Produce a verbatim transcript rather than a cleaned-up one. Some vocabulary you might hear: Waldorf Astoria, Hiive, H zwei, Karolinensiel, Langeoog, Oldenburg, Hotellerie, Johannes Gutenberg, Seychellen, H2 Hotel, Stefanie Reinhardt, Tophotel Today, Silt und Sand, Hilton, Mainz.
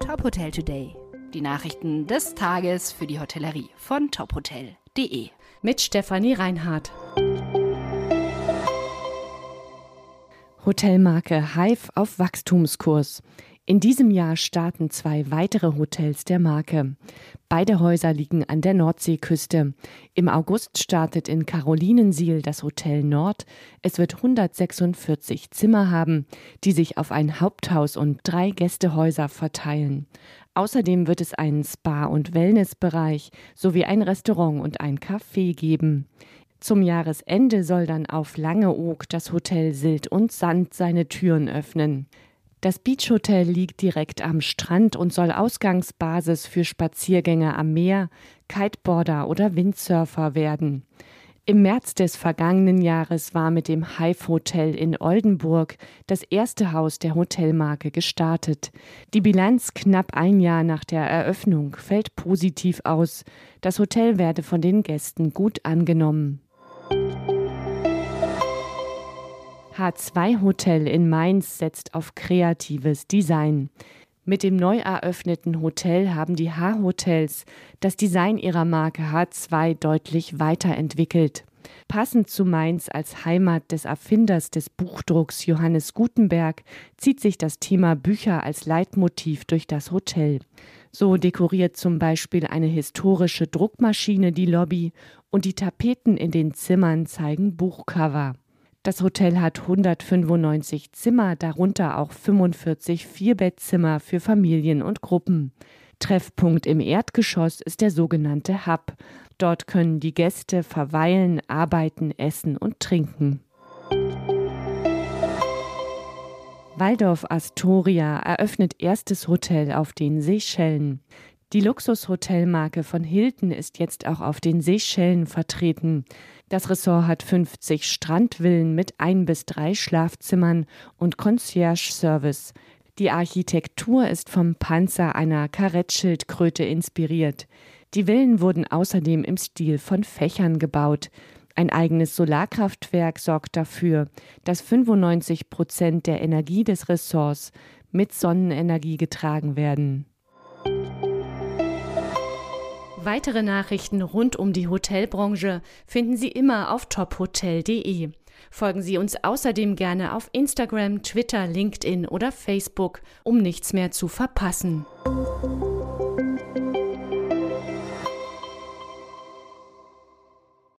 Tophotel Today. Die Nachrichten des Tages für die Hotellerie von tophotel punkt de. Mit Stefanie Reinhardt. Hotelmarke Hiive auf Wachstumskurs. In diesem Jahr starten zwei weitere Hotels der Marke. Beide Häuser liegen an der Nordseeküste. Im August startet in Karolinensiel das Hotel Nord. Es wird hundertsechsundvierzig Zimmer haben, die sich auf ein Haupthaus und drei Gästehäuser verteilen. Außerdem wird es einen Spa- und Wellnessbereich sowie ein Restaurant und ein Café geben. Zum Jahresende soll dann auf Langeoog das Hotel Silt und Sand seine Türen öffnen. Das Beachhotel liegt direkt am Strand und soll Ausgangsbasis für Spaziergänger am Meer, Kiteboarder oder Windsurfer werden. Im März des vergangenen Jahres war mit dem H zwei Hotel in Oldenburg das erste Haus der Hotelmarke gestartet. Die Bilanz knapp ein Jahr nach der Eröffnung fällt positiv aus. Das Hotel werde von den Gästen gut angenommen. H zwei Hotel in Mainz setzt auf kreatives Design. Mit dem neu eröffneten Hotel haben die H Hotels das Design ihrer Marke H zwei deutlich weiterentwickelt. Passend zu Mainz als Heimat des Erfinders des Buchdrucks Johannes Gutenberg zieht sich das Thema Bücher als Leitmotiv durch das Hotel. So dekoriert zum Beispiel eine historische Druckmaschine die Lobby und die Tapeten in den Zimmern zeigen Buchcover. Das Hotel hat hundertfünfundneunzig Zimmer, darunter auch fünfundvierzig Vierbettzimmer für Familien und Gruppen. Treffpunkt im Erdgeschoss ist der sogenannte Hub. Dort können die Gäste verweilen, arbeiten, essen und trinken. Waldorf Astoria eröffnet erstes Hotel auf den Seychellen. Die Luxushotelmarke von Hilton ist jetzt auch auf den Seychellen vertreten. Das Ressort hat fünfzig Strandvillen mit ein bis drei Schlafzimmern und Concierge-Service. Die Architektur ist vom Panzer einer Karettschildkröte inspiriert. Die Villen wurden außerdem im Stil von Fächern gebaut. Ein eigenes Solarkraftwerk sorgt dafür, dass fünfundneunzig Prozent der Energie des Ressorts mit Sonnenenergie getragen werden. Weitere Nachrichten rund um die Hotelbranche finden Sie immer auf tophotel punkt de. Folgen Sie uns außerdem gerne auf Instagram, Twitter, LinkedIn oder Facebook, um nichts mehr zu verpassen.